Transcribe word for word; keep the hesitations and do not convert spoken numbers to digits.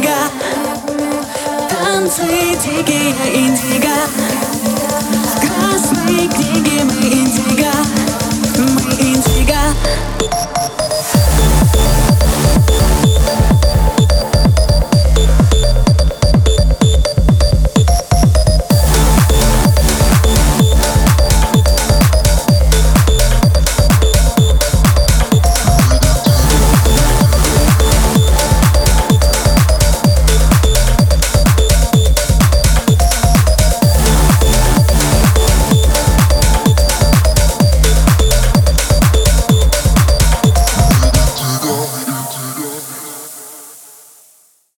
индиго, танцы дикие индиго. В красной книге мы индиго, мы индиго.